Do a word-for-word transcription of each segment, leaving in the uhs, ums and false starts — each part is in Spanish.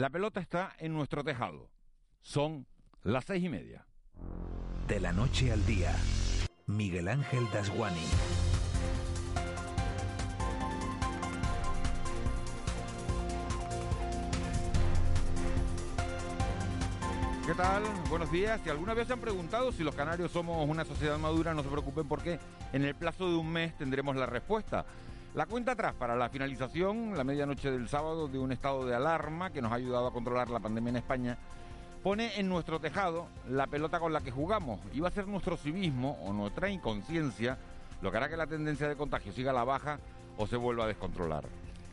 La pelota está en nuestro tejado. Son las seis y media. De la noche al día, Miguel Ángel Dasguani. ¿Qué tal? Buenos días. Si alguna vez se han preguntado si los canarios somos una sociedad madura, no se preocupen porque en el plazo de un mes tendremos la respuesta. La cuenta atrás para la finalización, la medianoche del sábado, de un estado de alarma que nos ha ayudado a controlar la pandemia en España, pone en nuestro tejado la pelota con la que jugamos. Y va a ser nuestro civismo o nuestra inconsciencia lo que hará que la tendencia de contagio siga a la baja o se vuelva a descontrolar.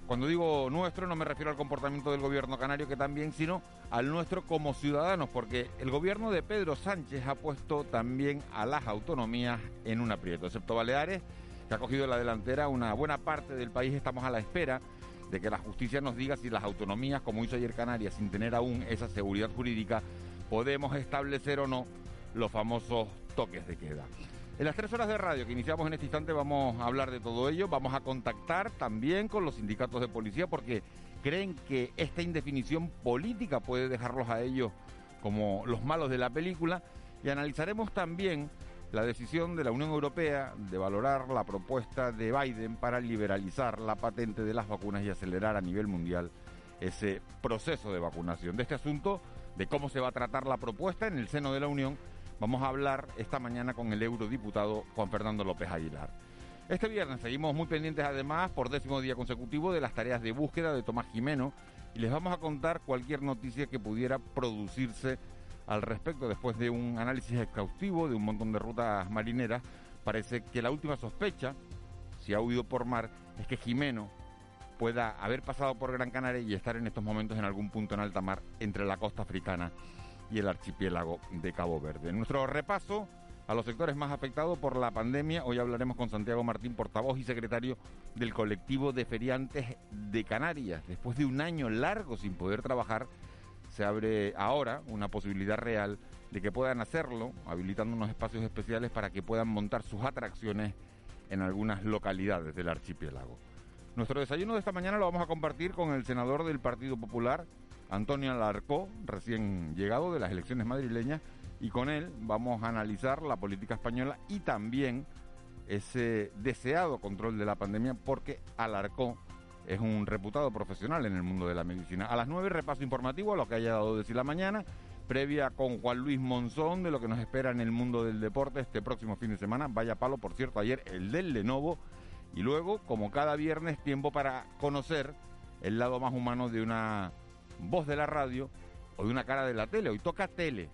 Cuando digo nuestro, no me refiero al comportamiento del gobierno canario, que también, sino al nuestro como ciudadanos, porque el gobierno de Pedro Sánchez ha puesto también a las autonomías en un aprieto, excepto Baleares, que ha cogido la delantera. Una buena parte del país estamos a la espera de que la justicia nos diga si las autonomías, como hizo ayer Canarias, sin tener aún esa seguridad jurídica, podemos establecer o no los famosos toques de queda. En las tres horas de radio que iniciamos en este instante vamos a hablar de todo ello. Vamos a contactar también con los sindicatos de policía porque creen que esta indefinición política puede dejarlos a ellos como los malos de la película, y analizaremos también la decisión de la Unión Europea de valorar la propuesta de Biden para liberalizar la patente de las vacunas y acelerar a nivel mundial ese proceso de vacunación. De este asunto, de cómo se va a tratar la propuesta en el seno de la Unión, vamos a hablar esta mañana con el eurodiputado Juan Fernando López Aguilar. Este viernes seguimos muy pendientes, además, por décimo día consecutivo, de las tareas de búsqueda de Tomás Jimeno, y les vamos a contar cualquier noticia que pudiera producirse al respecto. Después de un análisis exhaustivo de un montón de rutas marineras, parece que la última sospecha, si ha huido por mar, es que Jimeno pueda haber pasado por Gran Canaria y estar en estos momentos en algún punto en alta mar entre la costa africana y el archipiélago de Cabo Verde. En nuestro repaso a los sectores más afectados por la pandemia, hoy hablaremos con Santiago Martín, portavoz y secretario del colectivo de feriantes de Canarias. Después de un año largo sin poder trabajar, se abre ahora una posibilidad real de que puedan hacerlo, habilitando unos espacios especiales para que puedan montar sus atracciones en algunas localidades del archipiélago. Nuestro desayuno de esta mañana lo vamos a compartir con el senador del Partido Popular, Antonio Alarcó, recién llegado de las elecciones madrileñas, y con él vamos a analizar la política española y también ese deseado control de la pandemia, porque Alarcó es un reputado profesional en el mundo de la medicina. A las nueve, repaso informativo a lo que haya dado de sí la mañana, previa con Juan Luis Monzón de lo que nos espera en el mundo del deporte este próximo fin de semana. Vaya palo, por cierto, ayer el del Lenovo. Y luego, como cada viernes, tiempo para conocer el lado más humano de una voz de la radio o de una cara de la tele. Hoy toca tele.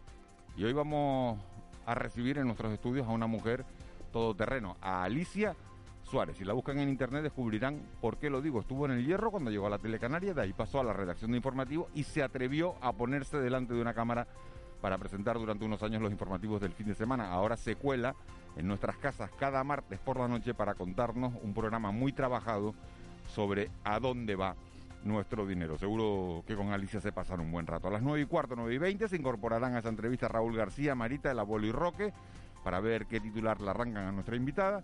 Y hoy vamos a recibir en nuestros estudios a una mujer todoterreno, a Alicia Suárez. Si la buscan en internet descubrirán por qué lo digo. Estuvo en El Hierro cuando llegó a la Telecanaria, de ahí pasó a la redacción de informativos y se atrevió a ponerse delante de una cámara para presentar durante unos años los informativos del fin de semana. Ahora se cuela en nuestras casas cada martes por la noche para contarnos un programa muy trabajado sobre a dónde va nuestro dinero. Seguro que con Alicia se pasan un buen rato. A las nueve y cuarto, nueve y veinte, se incorporarán a esa entrevista Raúl García, Marita, el abuelo y Roque, para ver qué titular le arrancan a nuestra invitada.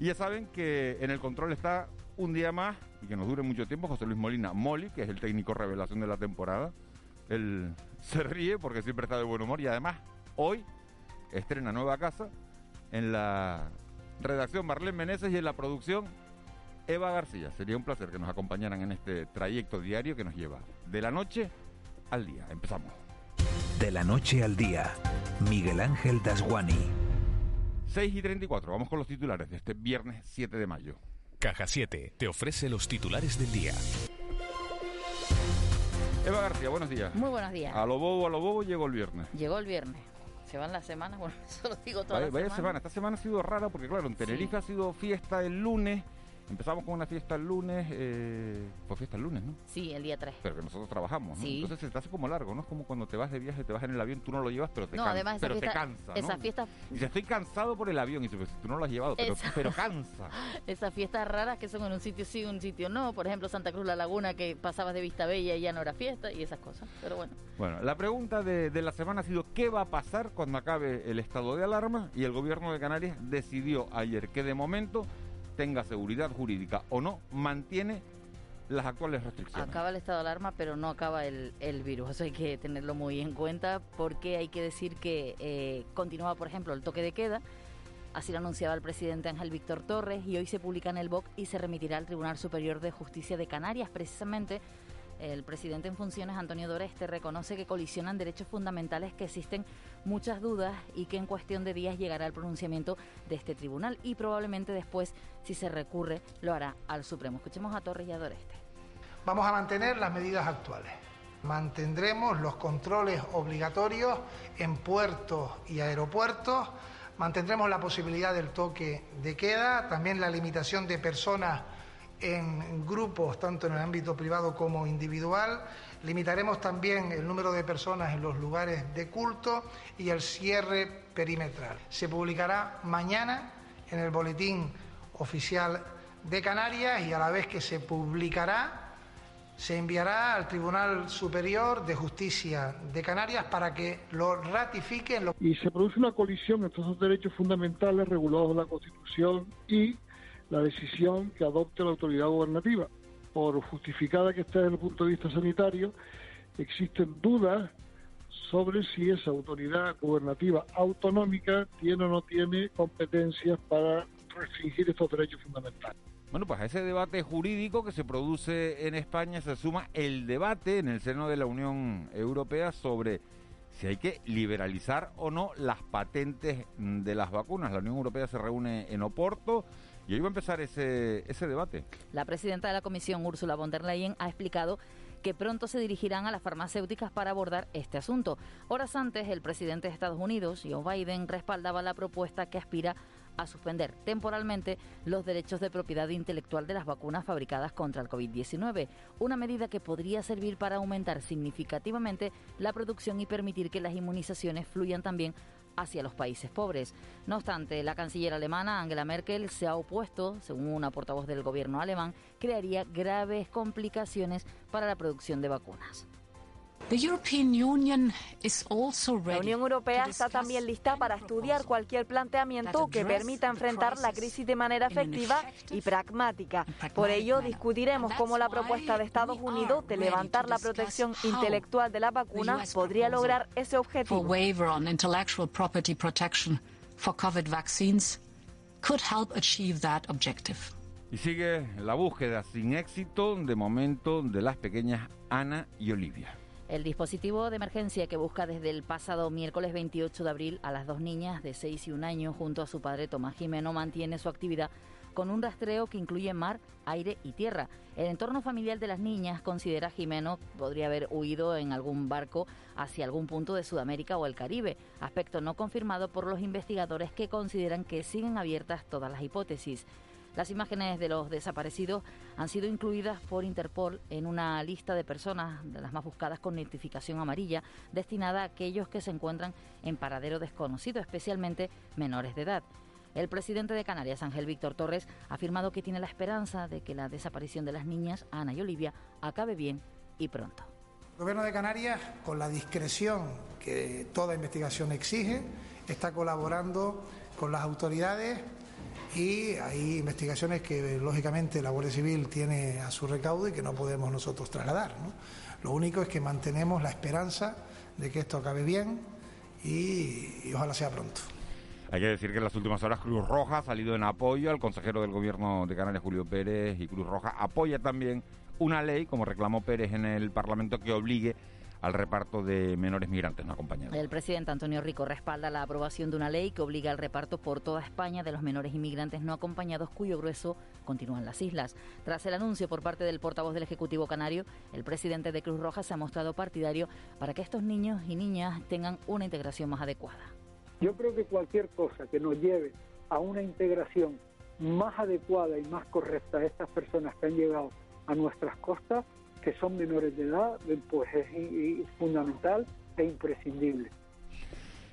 Y ya saben que en el control está un día más, y que nos dure mucho tiempo, José Luis Molina Moli, que es el técnico revelación de la temporada. Él se ríe porque siempre está de buen humor, y además hoy estrena nueva casa. En la redacción, Marlene Meneses, y en la producción, Eva García. Sería un placer que nos acompañaran en este trayecto diario que nos lleva de la noche al día. Empezamos. De la noche al día, Miguel Ángel Dasguani. seis y treinta y cuatro, vamos con los titulares de este viernes siete de mayo. Caja siete te ofrece los titulares del día. Eva García, buenos días. Muy buenos días. A lo bobo, a lo bobo, llegó el viernes. Llegó el viernes. Se van las semanas, bueno, eso lo digo todas las semanas. Vaya semana, esta semana ha sido rara porque, claro, en Tenerife sí ha sido fiesta el lunes. Empezamos con una fiesta el lunes, eh, pues fiesta el lunes, ¿no? Sí, el día tres. Pero que nosotros trabajamos, ¿no? Sí. Entonces se te hace como largo, ¿no? Es como cuando te vas de viaje, te vas en el avión, tú no lo llevas, pero te, no, can... además esa pero fiesta, te cansa, ¿no? Esa fiesta... Y dices, estoy cansado por el avión, y dices, tú no lo has llevado, pero, esa... pero cansa. Esas fiestas raras que son en un sitio sí, un sitio no. Por ejemplo, Santa Cruz La Laguna, que pasabas de Vista Bella y ya no era fiesta, y esas cosas, pero bueno. Bueno, la pregunta de, de la semana ha sido, ¿qué va a pasar cuando acabe el estado de alarma? Y el gobierno de Canarias decidió ayer que de momento... tenga seguridad jurídica o no, mantiene las actuales restricciones. Acaba el estado de alarma, pero no acaba el, el virus. Eso hay que tenerlo muy en cuenta, porque hay que decir que eh, continúa, por ejemplo, el toque de queda. Así lo anunciaba el presidente Ángel Víctor Torres, y hoy se publica en el B O C y se remitirá al Tribunal Superior de Justicia de Canarias. Precisamente, el presidente en funciones, Antonio Doreste, reconoce que colisionan derechos fundamentales, que existen muchas dudas y que en cuestión de días llegará el pronunciamiento de este tribunal, y probablemente después, si se recurre, lo hará al Supremo. Escuchemos a Torres y a Doreste. Vamos a mantener las medidas actuales. Mantendremos los controles obligatorios en puertos y aeropuertos. Mantendremos la posibilidad del toque de queda, también la limitación de personas en grupos, tanto en el ámbito privado como individual. Limitaremos también el número de personas en los lugares de culto y el cierre perimetral. Se publicará mañana en el Boletín Oficial de Canarias, y a la vez que se publicará, se enviará al Tribunal Superior de Justicia de Canarias para que lo ratifiquen. Lo... Y se produce una colisión entre esos derechos fundamentales regulados en la Constitución y la decisión que adopte la autoridad gubernativa. Por justificada que esté desde el punto de vista sanitario, existen dudas sobre si esa autoridad gubernativa autonómica tiene o no tiene competencias para restringir estos derechos fundamentales. Bueno, pues a ese debate jurídico que se produce en España se suma el debate en el seno de la Unión Europea sobre si hay que liberalizar o no las patentes de las vacunas. La Unión Europea se reúne en Oporto, y hoy va a empezar ese, ese debate. La presidenta de la Comisión, Úrsula von der Leyen, ha explicado que pronto se dirigirán a las farmacéuticas para abordar este asunto. Horas antes, el presidente de Estados Unidos, Joe Biden, respaldaba la propuesta que aspira a suspender temporalmente los derechos de propiedad intelectual de las vacunas fabricadas contra el COVID diecinueve, una medida que podría servir para aumentar significativamente la producción y permitir que las inmunizaciones fluyan también hacia los países pobres. No obstante, la canciller alemana Angela Merkel se ha opuesto, según una portavoz del gobierno alemán, crearía graves complicaciones para la producción de vacunas. La Unión Europea está también lista para estudiar cualquier planteamiento que permita enfrentar la crisis de manera efectiva y pragmática. Por ello, discutiremos cómo la propuesta de Estados Unidos de levantar la protección intelectual de las vacunas podría lograr ese objetivo. Y sigue la búsqueda sin éxito, de momento, de las pequeñas Ana y Olivia. El dispositivo de emergencia que busca desde el pasado miércoles veintiocho de abril a las dos niñas de seis y un año junto a su padre Tomás Jimeno mantiene su actividad con un rastreo que incluye mar, aire y tierra. El entorno familiar de las niñas, considera Jimeno, podría haber huido en algún barco hacia algún punto de Sudamérica o el Caribe, aspecto no confirmado por los investigadores, que consideran que siguen abiertas todas las hipótesis. Las imágenes de los desaparecidos han sido incluidas por Interpol en una lista de personas de las más buscadas con identificación amarilla, destinada a aquellos que se encuentran en paradero desconocido, especialmente menores de edad. El presidente de Canarias, Ángel Víctor Torres, ha afirmado que tiene la esperanza de que la desaparición de las niñas Ana y Olivia acabe bien y pronto. El Gobierno de Canarias, con la discreción que toda investigación exige, está colaborando con las autoridades. Y hay investigaciones que, lógicamente, la Guardia Civil tiene a su recaudo y que no podemos nosotros trasladar, ¿no? Lo único es que mantenemos la esperanza de que esto acabe bien y, y ojalá sea pronto. Hay que decir que en las últimas horas Cruz Roja ha salido en apoyo. El consejero del Gobierno de Canarias, Julio Pérez, y Cruz Roja apoya también una ley, como reclamó Pérez en el Parlamento, que obligue al reparto de menores migrantes no acompañados. El presidente Antonio Rico respalda la aprobación de una ley que obliga al reparto por toda España de los menores inmigrantes no acompañados, cuyo grueso continúa en las islas. Tras el anuncio por parte del portavoz del Ejecutivo canario, el presidente de Cruz Roja se ha mostrado partidario para que estos niños y niñas tengan una integración más adecuada. Yo creo que cualquier cosa que nos lleve a una integración más adecuada y más correcta a estas personas que han llegado a nuestras costas, que son menores de edad, pues es fundamental e imprescindible.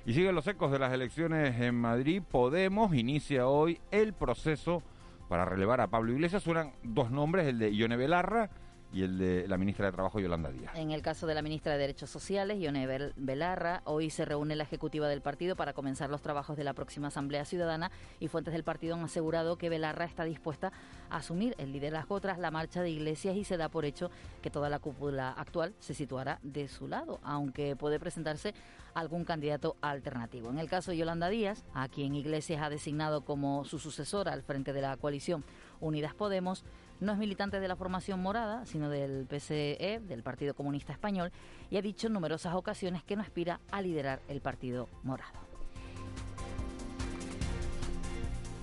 Y siguen los ecos de las elecciones en Madrid. Podemos inicia hoy el proceso para relevar a Pablo Iglesias. Suenan dos nombres, el de Ione Belarra y el de la ministra de Trabajo, Yolanda Díaz. En el caso de la ministra de Derechos Sociales, Ione Belarra, hoy se reúne la ejecutiva del partido para comenzar los trabajos de la próxima Asamblea Ciudadana, y fuentes del partido han asegurado que Belarra está dispuesta a asumir el liderazgo tras la marcha de Iglesias, y se da por hecho que toda la cúpula actual se situará de su lado, aunque puede presentarse algún candidato alternativo. En el caso de Yolanda Díaz, a quien Iglesias ha designado como su sucesora al frente de la coalición Unidas Podemos, no es militante de la formación morada, sino del P C E, del Partido Comunista Español, y ha dicho en numerosas ocasiones que no aspira a liderar el Partido Morado.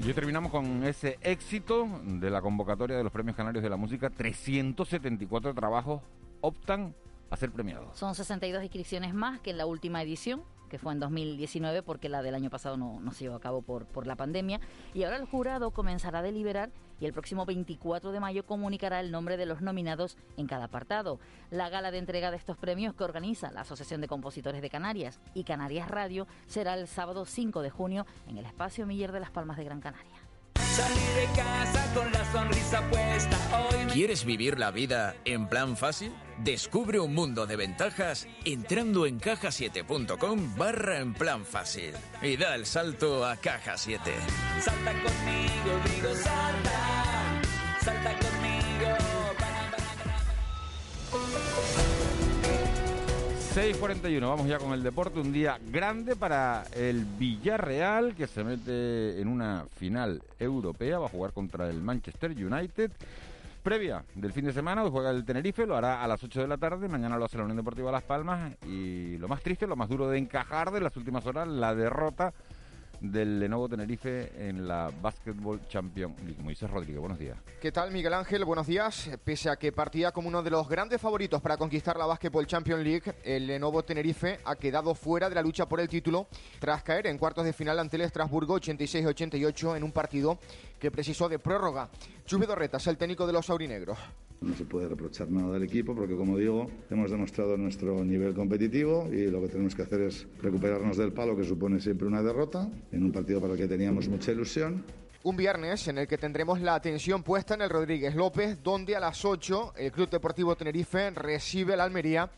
Y hoy terminamos con ese éxito de la convocatoria de los Premios Canarios de la Música. trescientos setenta y cuatro trabajos optan a ser premiados. Son sesenta y dos inscripciones más que en la última edición, que fue en dos mil diecinueve, porque la del año pasado no, no se llevó a cabo por, por la pandemia. Y ahora el jurado comenzará a deliberar y el próximo veinticuatro de mayo comunicará el nombre de los nominados en cada apartado. La gala de entrega de estos premios, que organiza la Asociación de Compositores de Canarias y Canarias Radio, será el sábado cinco de junio en el Espacio Miller de Las Palmas de Gran Canaria. Salí de casa con la sonrisa puesta. Hoy me... ¿Quieres vivir la vida en plan fácil? Descubre un mundo de ventajas entrando en caja siete punto com barra en plan fácil y da el salto a Caja siete. Salta conmigo, digo, salta, salta conmigo. Para, para, para, para. seis cuarenta y uno, vamos ya con el deporte. Un día grande para el Villarreal, que se mete en una final europea, va a jugar contra el Manchester United. Previa del fin de semana, hoy juega el Tenerife, lo hará a las ocho de la tarde, mañana lo hace la Unión Deportiva Las Palmas, y lo más triste, lo más duro de encajar de las últimas horas, la derrota del Lenovo Tenerife en la Basketball Champions League. Moisés Rodríguez, buenos días. ¿Qué tal, Miguel Ángel? Buenos días. Pese a que partía como uno de los grandes favoritos para conquistar la Basketball Champions League, el Lenovo Tenerife ha quedado fuera de la lucha por el título tras caer en cuartos de final ante el Estrasburgo ochenta y seis a ochenta y ocho en un partido que precisó de prórroga. Chus Dorreta es el técnico de los aurinegros. No se puede reprochar nada del equipo porque, como digo, hemos demostrado nuestro nivel competitivo y lo que tenemos que hacer es recuperarnos del palo que supone siempre una derrota en un partido para el que teníamos mucha ilusión. Un viernes en el que tendremos la atención puesta en el Rodríguez López, donde a las ocho el Club Deportivo Tenerife recibe al Almería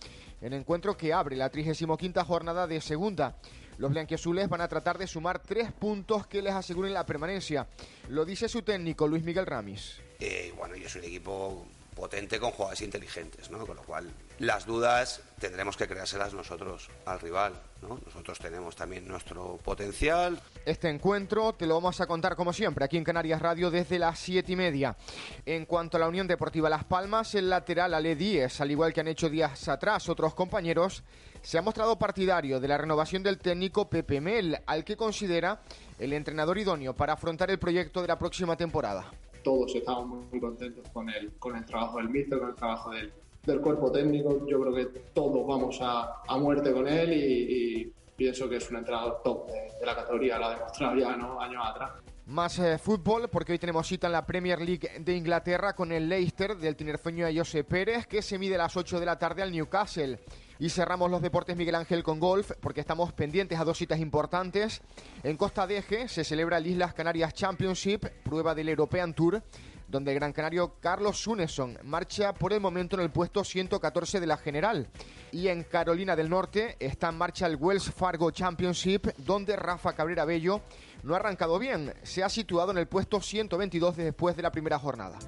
en el encuentro que abre la trigésima quinta jornada de segunda. Los blanquiazules van a tratar de sumar tres puntos que les aseguren la permanencia. Lo dice su técnico Luis Miguel Ramis. Eh, bueno, yo soy un equipo potente con jugadores inteligentes, ¿no? Con lo cual las dudas tendremos que creárselas nosotros al rival, ¿no? Nosotros tenemos también nuestro potencial. Este encuentro te lo vamos a contar como siempre aquí en Canarias Radio desde las siete y media. En cuanto a la Unión Deportiva Las Palmas, el lateral Ale Díez, al igual que han hecho días atrás otros compañeros, se ha mostrado partidario de la renovación del técnico Pepe Mel, al que considera el entrenador idóneo para afrontar el proyecto de la próxima temporada. Todos estábamos muy contentos con el, con el trabajo del míster, con el trabajo del, del cuerpo técnico. Yo creo que todos vamos a, a muerte con él y, y pienso que es un entrenador top de, de la categoría, lo ha demostrado ya, ¿no?, años atrás. Más eh, fútbol, porque hoy tenemos cita en la Premier League de Inglaterra con el Leicester del tinerfeño de José Pérez, que se mide a las ocho de la tarde al Newcastle. Y cerramos los deportes, Miguel Ángel, con golf, porque estamos pendientes a dos citas importantes. En Costa de Eje se celebra el Islas Canarias Championship, prueba del European Tour, donde el gran canario Carlos Suneson marcha por el momento en el puesto ciento catorce de la general. Y en Carolina del Norte está en marcha el Wells Fargo Championship, donde Rafa Cabrera Bello no ha arrancado bien. Se ha situado en el puesto ciento veintidós después de la primera jornada.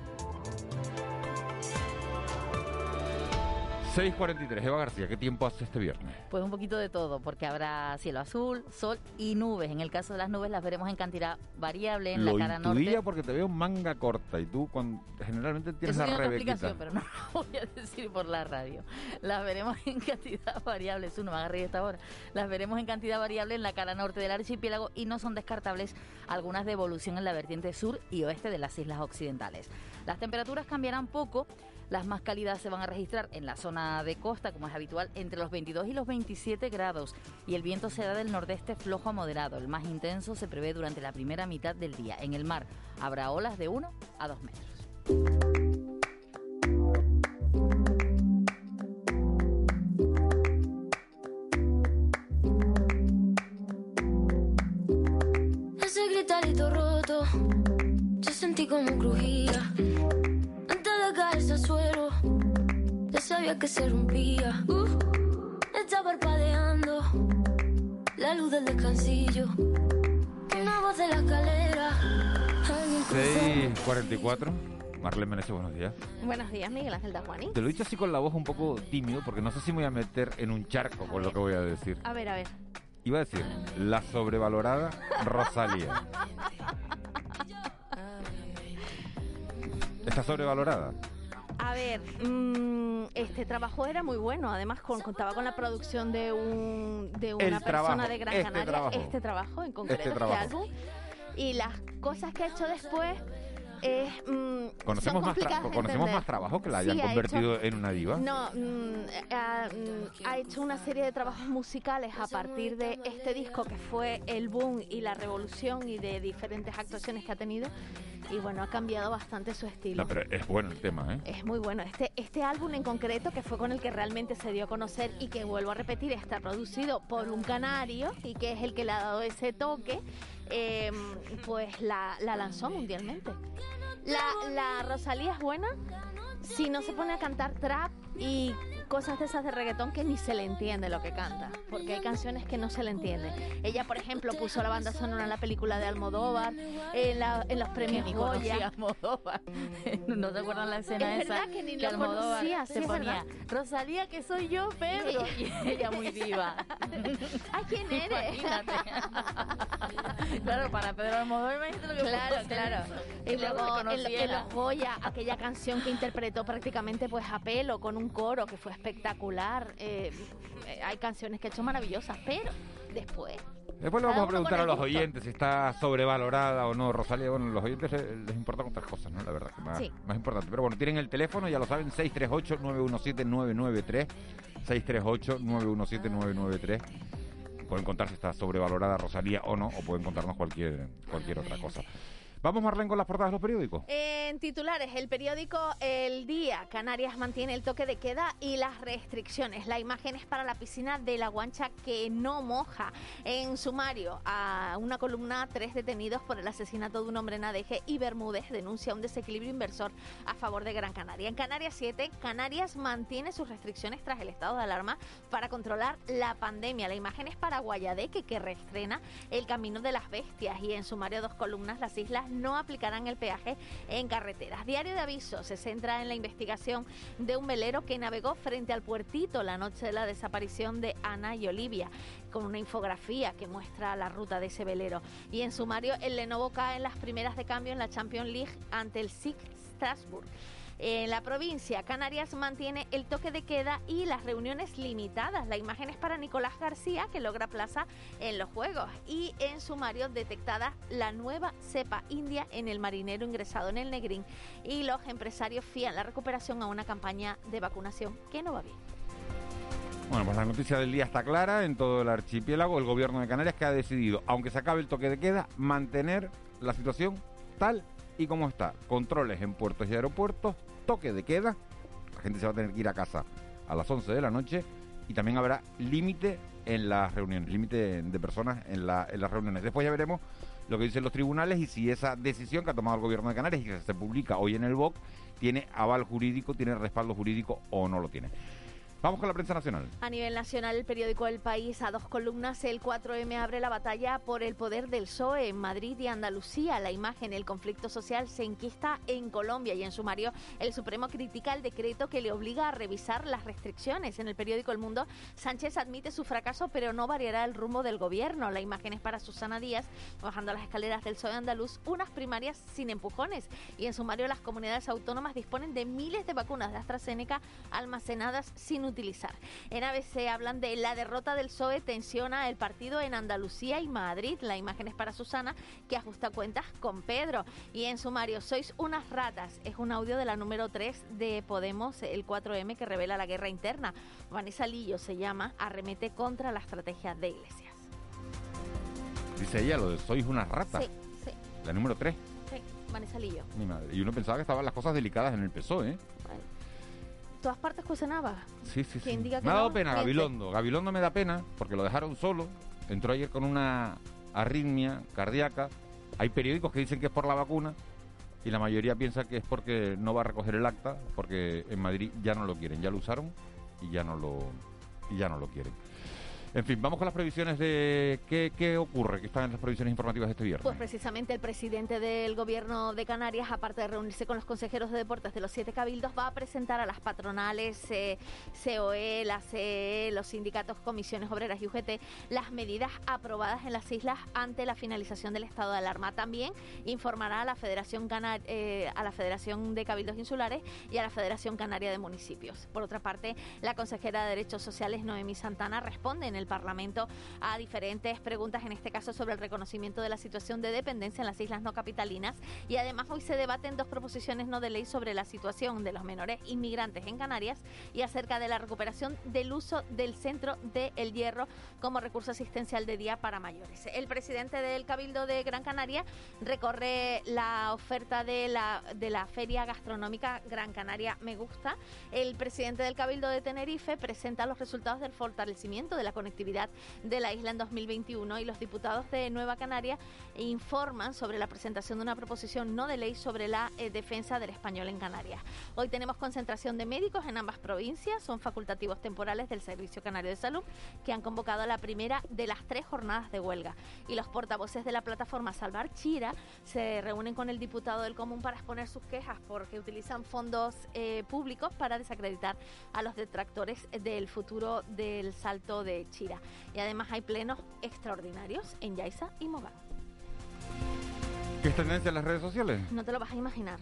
seis cuarenta y tres, Eva García, ¿qué tiempo hace este viernes? Pues un poquito de todo, porque habrá cielo azul, sol y nubes. En el caso de las nubes las veremos en cantidad variable en Lo la cara norte. Lo intuía porque te veo manga corta y tú cuando, generalmente tienes la rebequita. Eso tiene otra explicación, pero no lo voy a decir por la radio. Las veremos en cantidad variable, Su, no me agarré esta hora. Las veremos en cantidad variable en la cara norte del archipiélago y no son descartables algunas de evolución en la vertiente sur y oeste de las islas occidentales. Las temperaturas cambiarán poco, Las más cálidas se van a registrar en la zona de costa, como es habitual, entre los veintidós y los veintisiete grados, y el viento será del nordeste flojo a moderado. El más intenso se prevé durante la primera mitad del día. En el mar habrá olas de uno a dos metros. Roto, yo sentí como crujía. Antes de caerse al suelo, ya sabía que se rompía. Uh, está parpadeando la luz del descansillo. Una voz de la escalera. seis cuarenta y cuatro. Marlene Menezes, buenos días. Buenos días, Miguel Ángel Dasguani. Te lo he dicho así con la voz un poco tímido, porque no sé si me voy a meter en un charco a con ver. Lo que voy a decir. A ver, a ver. Iba a decir, la sobrevalorada Rosalía. ¿Está sobrevalorada? A ver, mmm, este trabajo era muy bueno. Además, con, contaba con la producción de, un, de una El persona trabajo, de Gran este Canaria. Trabajo, este trabajo, en concreto, este, trabajo. este álbum. Y las cosas que ha hecho después... Eh, mm, conocemos más tra conocemos más trabajo que la hayan sí, convertido ha hecho, en una diva. No, mm, ha, mm, ha hecho una serie de trabajos musicales a partir de este disco que fue el boom y la revolución y de diferentes actuaciones que ha tenido. Y bueno, ha cambiado bastante su estilo. No, pero es bueno el tema, ¿eh? Es muy bueno. Este, este álbum en concreto, que fue con el que realmente se dio a conocer y que, vuelvo a repetir, está producido por un canario y que es el que le ha dado ese toque, eh, pues la, la lanzó mundialmente. La, la Rosalía es buena si no se pone a cantar trap y cosas de esas de reggaetón que ni se le entiende lo que canta, porque hay canciones que no se le entiende. Ella, por ejemplo, puso la banda sonora en la película de Almodóvar, en, la, en los premios que ni Goya. Almodóvar. ¿No te acuerdas la escena es esa? Verdad que ni que lo conocía, se sí, ponía Rosalía, que soy yo, Pedro. Y ella muy diva. ¿A quién eres? Claro, para Pedro Almodóvar, imagínate lo que Claro, claro. Y luego en, lo, en los Goya, aquella canción que interpretó prácticamente pues a pelo, con un coro que fue espectacular. Eh, hay canciones que ha hecho maravillosas, pero después... Después le vamos a preguntar a los oyentes si está sobrevalorada o no Rosalía. Bueno, a los oyentes les, les importan otras cosas, ¿no? La verdad, que más, sí. más importante. Pero bueno, tienen el teléfono, ya lo saben, seis tres ocho, nueve uno siete, nueve nueve tres. seis tres ocho, nueve uno siete, nueve nueve tres. Pueden contar si está sobrevalorada Rosalía o no, o pueden contarnos cualquier, cualquier otra cosa. Vamos, Marlene, con las portadas de los periódicos. En titulares, el periódico El Día. Canarias mantiene el toque de queda y las restricciones. La imagen es para la piscina de La Guancha que no moja. En sumario, a una columna, tres detenidos por el asesinato de un hombre en A D G y Bermúdez denuncia un desequilibrio inversor a favor de Gran Canaria. En Canarias siete, Canarias mantiene sus restricciones tras el estado de alarma para controlar la pandemia. La imagen es para Guayadeque, que reestrena El Camino de las Bestias. Y en sumario, dos columnas, las islas no aplicarán el peaje en carreteras. Diario de Aviso se centra en la investigación de un velero que navegó frente al puertito la noche de la desaparición de Ana y Olivia, con una infografía que muestra la ruta de ese velero. Y en sumario, el Lenovo cae en las primeras de cambio en la Champions League ante el S I C Strasbourg. En la provincia, Canarias mantiene el toque de queda y las reuniones limitadas. La imagen es para Nicolás García, que logra plaza en los Juegos. Y en sumario, detectada la nueva cepa india en el marinero ingresado en el Negrín. Y los empresarios fían la recuperación a una campaña de vacunación que no va bien. Bueno, pues la noticia del día está clara en todo el archipiélago. El gobierno de Canarias, que ha decidido, aunque se acabe el toque de queda, mantener la situación tal y como está. Controles en puertos y aeropuertos, toque de queda, la gente se va a tener que ir a casa a las once de la noche, y también habrá límite en las reuniones, límite de personas en, la, en las reuniones. Después ya veremos lo que dicen los tribunales y si esa decisión que ha tomado el gobierno de Canarias y que se publica hoy en el B O C tiene aval jurídico, tiene respaldo jurídico o no lo tiene. Vamos con la prensa nacional. A nivel nacional, el periódico El País a dos columnas. El cuatro eme abre la batalla por el poder del P S O E en Madrid y Andalucía. La imagen, el conflicto social se enquista en Colombia. Y en sumario, el Supremo critica el decreto que le obliga a revisar las restricciones. En el periódico El Mundo, Sánchez admite su fracaso, pero no variará el rumbo del gobierno. La imagen es para Susana Díaz, bajando las escaleras del P S O E andaluz, unas primarias sin empujones. Y en sumario, las comunidades autónomas disponen de miles de vacunas de AstraZeneca almacenadas sin utilizar. En A B C hablan de la derrota del P S O E, tensiona el partido en Andalucía y Madrid. La imagen es para Susana, que ajusta cuentas con Pedro. Y en Sumario, sois unas ratas. Es un audio de la número tres de Podemos, el cuatro eme, que revela la guerra interna. Vanessa Lillo se llama, arremete contra la estrategia de Iglesias. Dice ella lo de sois unas ratas. Sí, sí. La número tres. Sí, Vanessa Lillo. Mi madre. Y uno pensaba que estaban las cosas delicadas en el P S O E, ¿eh? Vale. Todas partes cuestionaba. Sí, sí, sí. Me ha dado no? pena Gabilondo. Gabilondo me da pena porque lo dejaron solo. Entró ayer con una arritmia cardíaca. Hay periódicos que dicen que es por la vacuna y la mayoría piensa que es porque no va a recoger el acta, porque en Madrid ya no lo quieren, ya lo usaron y ya no lo, y ya no lo quieren. En fin, vamos con las previsiones de... ¿Qué, qué ocurre? ¿Qué están en las previsiones informativas de este viernes? Pues precisamente el presidente del Gobierno de Canarias, aparte de reunirse con los consejeros de deportes de los siete cabildos, va a presentar a las patronales, eh, C E O E, la C E E, los sindicatos, comisiones obreras y U G T, las medidas aprobadas en las islas ante la finalización del estado de alarma. También informará a la Federación, Cana- eh, a la Federación de Cabildos Insulares y a la Federación Canaria de Municipios. Por otra parte, la consejera de Derechos Sociales, Noemí Santana, responde en el Parlamento a diferentes preguntas, en este caso sobre el reconocimiento de la situación de dependencia en las islas no capitalinas, y además hoy se debaten dos proposiciones no de ley sobre la situación de los menores inmigrantes en Canarias y acerca de la recuperación del uso del centro de El Hierro como recurso asistencial de día para mayores. El presidente del Cabildo de Gran Canaria recorre la oferta de la, de la Feria Gastronómica Gran Canaria Me Gusta. El presidente del Cabildo de Tenerife presenta los resultados del fortalecimiento de la conectividad de la isla en dos mil veintiuno, y los diputados de Nueva Canaria informan sobre la presentación de una proposición no de ley sobre la eh, defensa del español en Canarias. Hoy tenemos concentración de médicos en ambas provincias, son facultativos temporales del Servicio Canario de Salud que han convocado la primera de las tres jornadas de huelga, y los portavoces de la plataforma Salvar Chira se reúnen con el diputado del Común para exponer sus quejas porque utilizan fondos eh, públicos para desacreditar a los detractores del futuro del Salto de Chira. Y además hay plenos extraordinarios en Yaiza y Mogán. ¿Qué es tendencia en las redes sociales? No te lo vas a imaginar.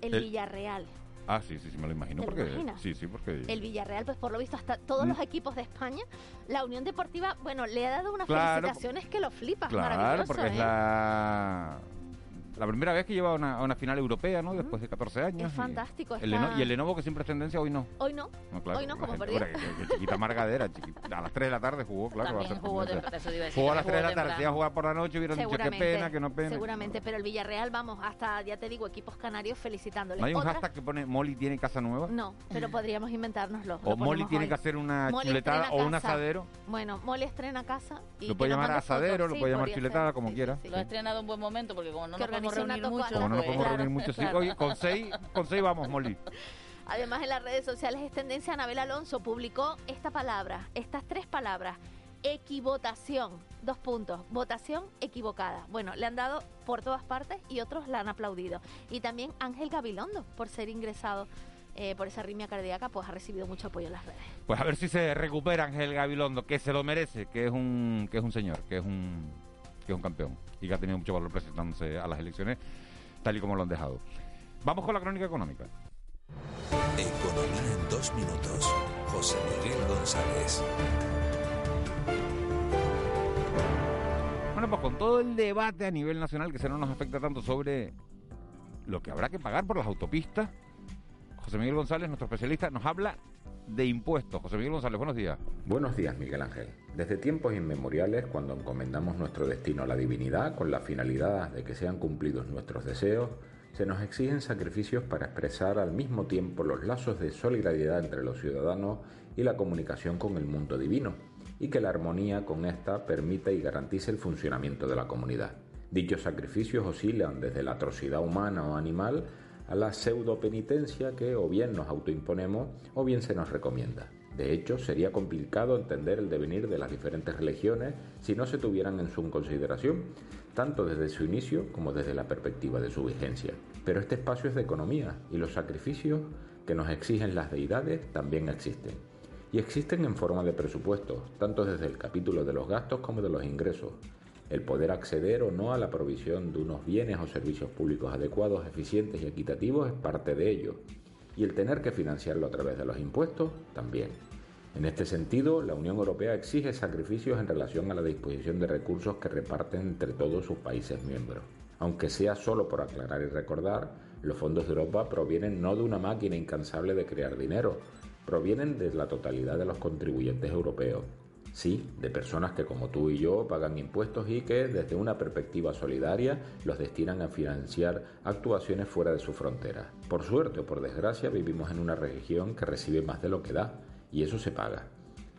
El, el... Villarreal. Ah, sí, sí, sí, me lo imagino. ¿Te porque, lo imaginas? Sí, sí, porque... El Villarreal, pues por lo visto, hasta todos los equipos de España, la Unión Deportiva, bueno, le ha dado unas claro, felicitaciones que lo flipas, claro, maravilloso. Claro, porque ¿eh? es la... La primera vez que lleva a una, una final europea, ¿no? Después de catorce años. Es fantástico. Y, está... el Lenovo, y el Lenovo, que siempre es tendencia, hoy no. Hoy no. no claro, hoy no, como perdió. Chiquita Margadera. Chiquita. A las tres de la tarde jugó, claro. También va a ser jugó, temprano, eso iba a jugó a las tres de la tarde. Si iba a jugar por la noche, hubieran dicho qué pena, que no pena. Seguramente, pero el Villarreal, vamos, hasta, ya te digo, equipos canarios felicitándoles. ¿No hay un Otra... hashtag que pone Molly tiene casa nueva? No, pero podríamos inventárnoslo. O Molly tiene hoy. que hacer una Molly chuletada o un asadero. Bueno, Molly estrena casa. Y lo puede llamar asadero, lo puede llamar chuletada, como quiera. Lo ha estrenado en buen momento, porque como no nos reunir mucho. Como no nos podemos reunir mucho, sí. Oye, con seis, con seis vamos, Molly. Además, en las redes sociales es tendencia. Anabel Alonso publicó esta palabra, estas tres palabras: equivotación, dos puntos, votación equivocada. Bueno, le han dado por todas partes y otros la han aplaudido. Y también Ángel Gabilondo, por ser ingresado eh, por esa arritmia cardíaca, pues ha recibido mucho apoyo en las redes. Pues a ver si se recupera Ángel Gabilondo, que se lo merece, que es un, que es un señor, que es un... que es un campeón y que ha tenido mucho valor presentándose a las elecciones tal y como lo han dejado. Vamos con la crónica económica. Economía en dos minutos. José Miguel González. Bueno, pues con todo el debate a nivel nacional, que se no nos afecta tanto, sobre lo que habrá que pagar por las autopistas, José Miguel González, nuestro especialista, nos habla de impuestos. José Miguel González, buenos días. Buenos días, Miguel Ángel. Desde tiempos inmemoriales, cuando encomendamos nuestro destino a la divinidad con la finalidad de que sean cumplidos nuestros deseos, se nos exigen sacrificios para expresar al mismo tiempo los lazos de solidaridad entre los ciudadanos y la comunicación con el mundo divino, y que la armonía con esta permita y garantice el funcionamiento de la comunidad. Dichos sacrificios oscilan desde la atrocidad humana o animal a la pseudopenitencia que o bien nos autoimponemos o bien se nos recomienda. De hecho, sería complicado entender el devenir de las diferentes religiones si no se tuvieran en su consideración, tanto desde su inicio como desde la perspectiva de su vigencia. Pero este espacio es de economía, y los sacrificios que nos exigen las deidades también existen. Y existen en forma de presupuestos, tanto desde el capítulo de los gastos como de los ingresos. El poder acceder o no a la provisión de unos bienes o servicios públicos adecuados, eficientes y equitativos es parte de ello, y el tener que financiarlo a través de los impuestos también. En este sentido, la Unión Europea exige sacrificios en relación a la disposición de recursos que reparten entre todos sus países miembros. Aunque sea solo por aclarar y recordar, los fondos de Europa provienen no de una máquina incansable de crear dinero, provienen de la totalidad de los contribuyentes europeos. Sí, de personas que como tú y yo pagan impuestos y que, desde una perspectiva solidaria, los destinan a financiar actuaciones fuera de sus fronteras. Por suerte o por desgracia, vivimos en una región que recibe más de lo que da, y eso se paga.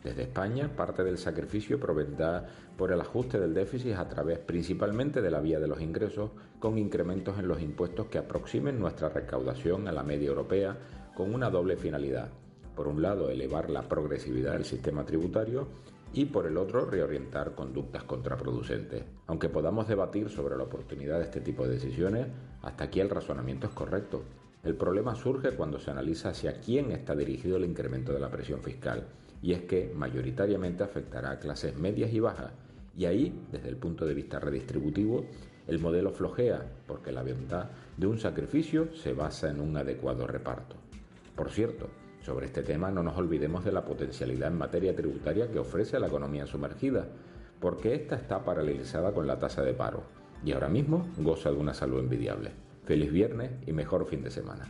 Desde España, parte del sacrificio provendrá por el ajuste del déficit a través principalmente de la vía de los ingresos, con incrementos en los impuestos que aproximen nuestra recaudación a la media europea, con una doble finalidad. Por un lado, elevar la progresividad del sistema tributario y, por el otro, reorientar conductas contraproducentes. Aunque podamos debatir sobre la oportunidad de este tipo de decisiones, hasta aquí el razonamiento es correcto. El problema surge cuando se analiza hacia quién está dirigido el incremento de la presión fiscal, y es que mayoritariamente afectará a clases medias y bajas, y ahí, desde el punto de vista redistributivo, el modelo flojea, porque la venta de un sacrificio se basa en un adecuado reparto. Por cierto, sobre este tema no nos olvidemos de la potencialidad en materia tributaria que ofrece la economía sumergida, porque esta está paralelizada con la tasa de paro y ahora mismo goza de una salud envidiable. Feliz viernes y mejor fin de semana.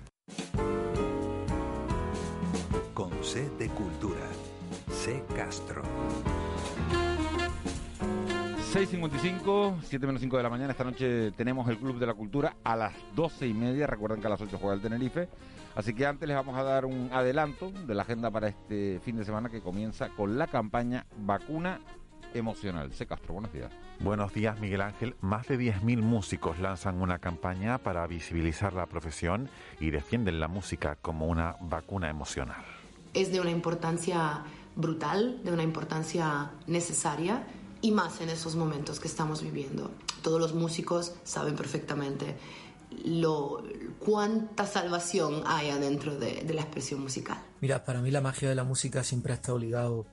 Con C de Cultura, C Castro. seis cincuenta y cinco, siete menos cinco de la mañana. Esta noche tenemos el Club de la Cultura a las doce y media. Recuerden que a las ocho juega el Tenerife. Así que antes les vamos a dar un adelanto de la agenda para este fin de semana, que comienza con la campaña Vacuna Emocional. C. Castro, buenos días. Buenos días, Miguel Ángel. Más de diez mil músicos lanzan una campaña para visibilizar la profesión y defienden la música como una vacuna emocional. Es de una importancia brutal, de una importancia necesaria, y más en esos momentos que estamos viviendo. Todos los músicos saben perfectamente lo, cuánta salvación hay adentro de, de la expresión musical. Mira, para mí la magia de la música siempre ha estado ligado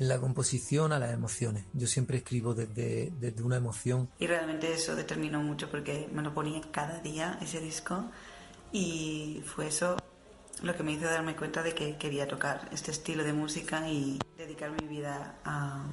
en la composición a las emociones. Yo siempre escribo desde, desde una emoción. Y realmente eso determinó mucho, porque me lo ponía cada día ese disco, y fue eso lo que me hizo darme cuenta de que quería tocar este estilo de música y dedicar mi vida a,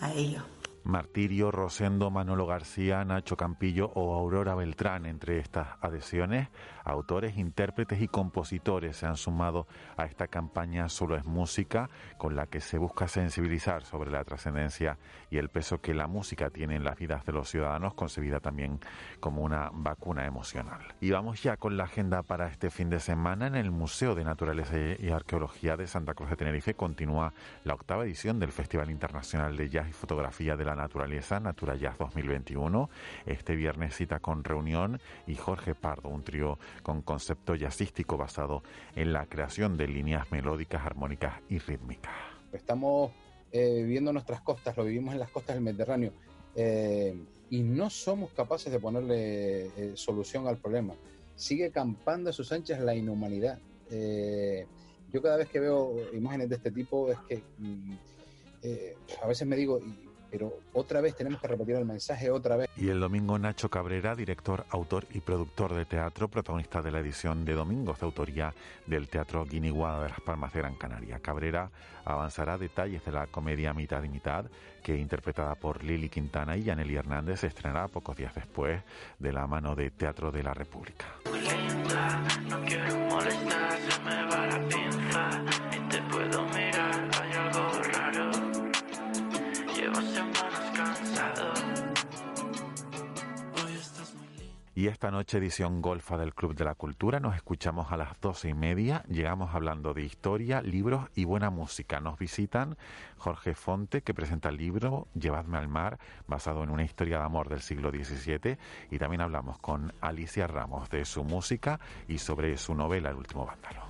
a ello. Martirio, Rosendo, Manolo García, Nacho Campillo o Aurora Beltrán. Entre estas adhesiones, autores, intérpretes y compositores se han sumado a esta campaña Solo es Música, con la que se busca sensibilizar sobre la trascendencia y el peso que la música tiene en las vidas de los ciudadanos, concebida también como una vacuna emocional. Y vamos ya con la agenda para este fin de semana. En el Museo de Naturaleza y Arqueología de Santa Cruz de Tenerife continúa la octava edición del Festival Internacional de Jazz y Fotografía de la Naturaleza, Naturallas dos mil veintiuno. Este viernes cita con Reunión y Jorge Pardo, un trío con concepto jazzístico basado en la creación de líneas melódicas, armónicas y rítmicas. Estamos eh, viviendo nuestras costas, lo vivimos en las costas del Mediterráneo, eh, y no somos capaces de ponerle eh, solución al problema. Sigue campando a sus anchas la inhumanidad. Eh, yo cada vez que veo imágenes de este tipo es que mm, eh, a veces me digo... Y, pero otra vez tenemos que repetir el mensaje, otra vez. Y el domingo, Nacho Cabrera, director, autor y productor de teatro, protagonista de la edición de Domingos de Autoría del Teatro Guiniguada de Las Palmas de Gran Canaria. Cabrera avanzará detalles de la comedia Mitad y Mitad, que, interpretada por Lili Quintana y Yaneli Hernández, se estrenará pocos días después de la mano de Teatro de la República. Muy lenta, no quiero molestar, se me va la pinza, ni te puedo mirar, hay algo raro. Y esta noche, edición golfa del Club de la Cultura. Nos escuchamos a las doce y media. Llegamos hablando de historia, libros y buena música. Nos visitan Jorge Fonte, que presenta el libro Llevadme al mar, basado en una historia de amor del siglo diecisiete. Y también hablamos con Alicia Ramos de su música y sobre su novela El último vándalo.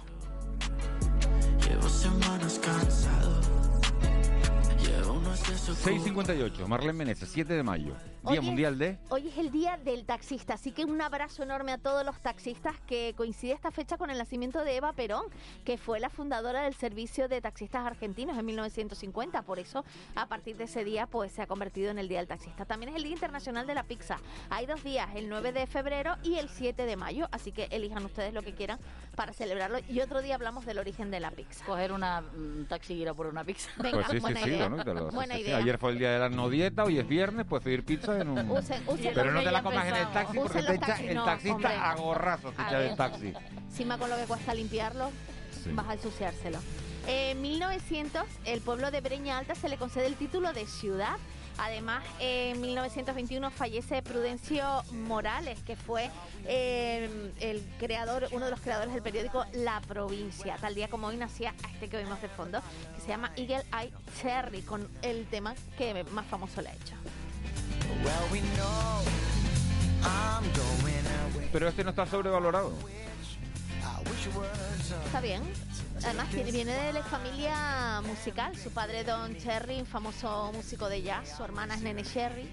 Llevo semanas cansado. seis cincuenta y ocho, Marlene Menezes, siete de mayo, Día hoy Mundial es, de... Hoy es el Día del Taxista, así que un abrazo enorme a todos los taxistas, que coincide esta fecha con el nacimiento de Eva Perón, que fue la fundadora del Servicio de Taxistas Argentinos en mil novecientos cincuenta, por eso a partir de ese día pues se ha convertido en el Día del Taxista. También es el Día Internacional de la Pizza. Hay dos días, el nueve de febrero y el siete de mayo, así que elijan ustedes lo que quieran para celebrarlo. Y otro día hablamos del origen de la pizza. Coger una un taxi y ir a por una pizza. Venga, pues sí, buena sí, idea. Sí, ¿no? Lo, buena sí, idea. Sí. Ayer fue el día de la no dieta, hoy es viernes, puedes pedir pizza en un... Usen, usen pero no te la comas en el taxi porque te echa el taxista a gorrazos, te echa del taxi. Encima con lo que cuesta limpiarlo, sí. vas a ensuciárselo. En eh, mil novecientos, el pueblo de Breña Alta se le concede el título de ciudad. Además, en eh, mil novecientos veintiuno fallece Prudencio Morales, que fue eh, el creador, uno de los creadores del periódico La Provincia. Tal día como hoy nacía este que oímos de fondo, que se llama Eagle Eye Cherry, con el tema que más famoso le ha hecho. Pero este no está sobrevalorado. Está bien. Además viene de la familia musical. Su padre Don Cherry, un famoso músico de jazz. Su hermana es Nene Cherry.